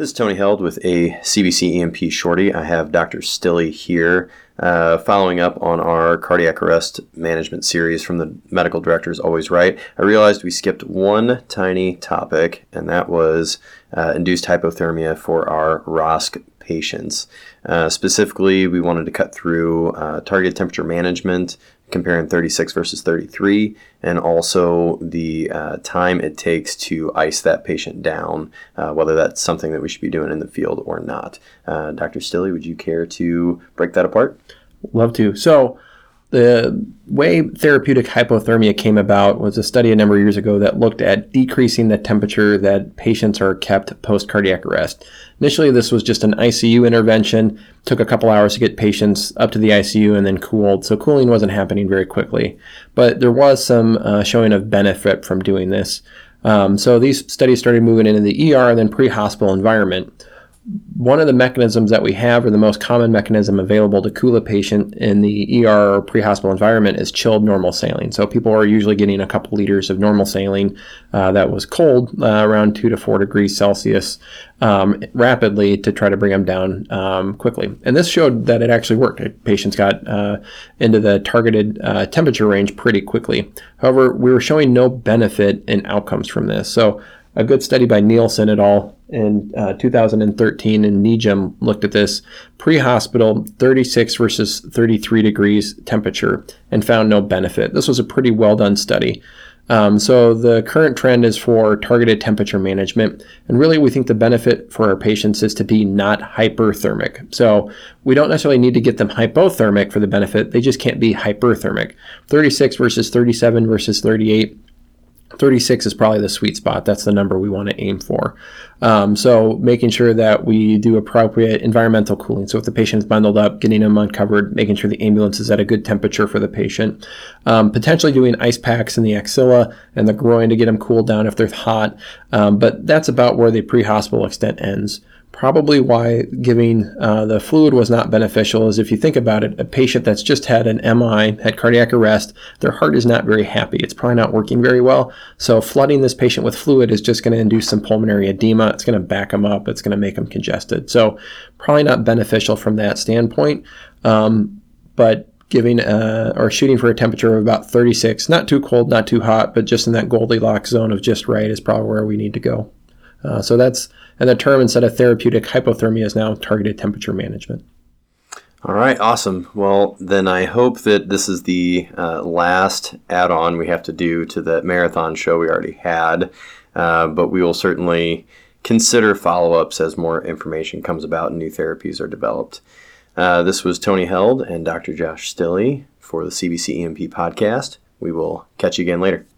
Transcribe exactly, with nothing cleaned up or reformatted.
This is Tony Held with a C B C E M P shorty. I have Doctor Stilley here uh, following up on our cardiac arrest management series from the medical director's Always Right. I realized we skipped one tiny topic, and that was uh, induced hypothermia for our R O S C patients. Uh, specifically, we wanted to cut through uh, targeted temperature management, comparing thirty-six versus thirty-three, and also the uh, time it takes to ice that patient down, uh, whether that's something that we should be doing in the field or not. Uh, Doctor Stilley, would you care to break that apart? Love to. So the way therapeutic hypothermia came about was a study a number of years ago that looked at decreasing the temperature that patients are kept post-cardiac arrest. Initially, this was just an I C U intervention. It took a couple hours to get patients up to the I C U and then cooled, so cooling wasn't happening very quickly. But there was some uh, showing of benefit from doing this. Um, so these studies started moving into the E R and then pre-hospital environment. One of the mechanisms that we have, or the most common mechanism available to cool a patient in the E R or pre-hospital environment, is chilled normal saline. So people are usually getting a couple liters of normal saline uh, that was cold, uh, around two to four degrees Celsius, um, rapidly to try to bring them down um, quickly. And this showed that it actually worked. Patients got uh, into the targeted uh, temperature range pretty quickly. However, we were showing no benefit in outcomes from this. So a good study by Nielsen et al. in uh, two thousand thirteen in Nijm looked at this pre-hospital thirty-six versus thirty-three degrees temperature and found no benefit. This was a pretty well done study. Um, so the current trend is for targeted temperature management, and really we think the benefit for our patients is to be not hyperthermic. So we don't necessarily need to get them hypothermic for the benefit, they just can't be hyperthermic. thirty-six versus thirty-seven versus thirty-eight. thirty-six is probably the sweet spot. That's the number we want to aim for. Um, so making sure that we do appropriate environmental cooling. So if the patient is bundled up, getting them uncovered, making sure the ambulance is at a good temperature for the patient. Um, potentially doing ice packs in the axilla and the groin to get them cooled down if they're hot. Um, but that's about where the pre-hospital extent ends. Probably why giving uh, the fluid was not beneficial is, if you think about it, a patient that's just had an M I, had cardiac arrest, their heart is not very happy. It's probably not working very well. So flooding this patient with fluid is just going to induce some pulmonary edema. It's going to back them up. It's going to make them congested. So probably not beneficial from that standpoint. Um, but giving uh, or shooting for a temperature of about thirty-six, not too cold, not too hot, but just in that Goldilocks zone of just right is probably where we need to go. Uh, so that's, and the term instead of therapeutic hypothermia is now targeted temperature management. All right, awesome. Well, then I hope that this is the uh, last add-on we have to do to the marathon show we already had, uh, but we will certainly consider follow-ups as more information comes about and new therapies are developed. Uh, this was Tony Held and Doctor Josh Stilley for the C B C E M P podcast. We will catch you again later.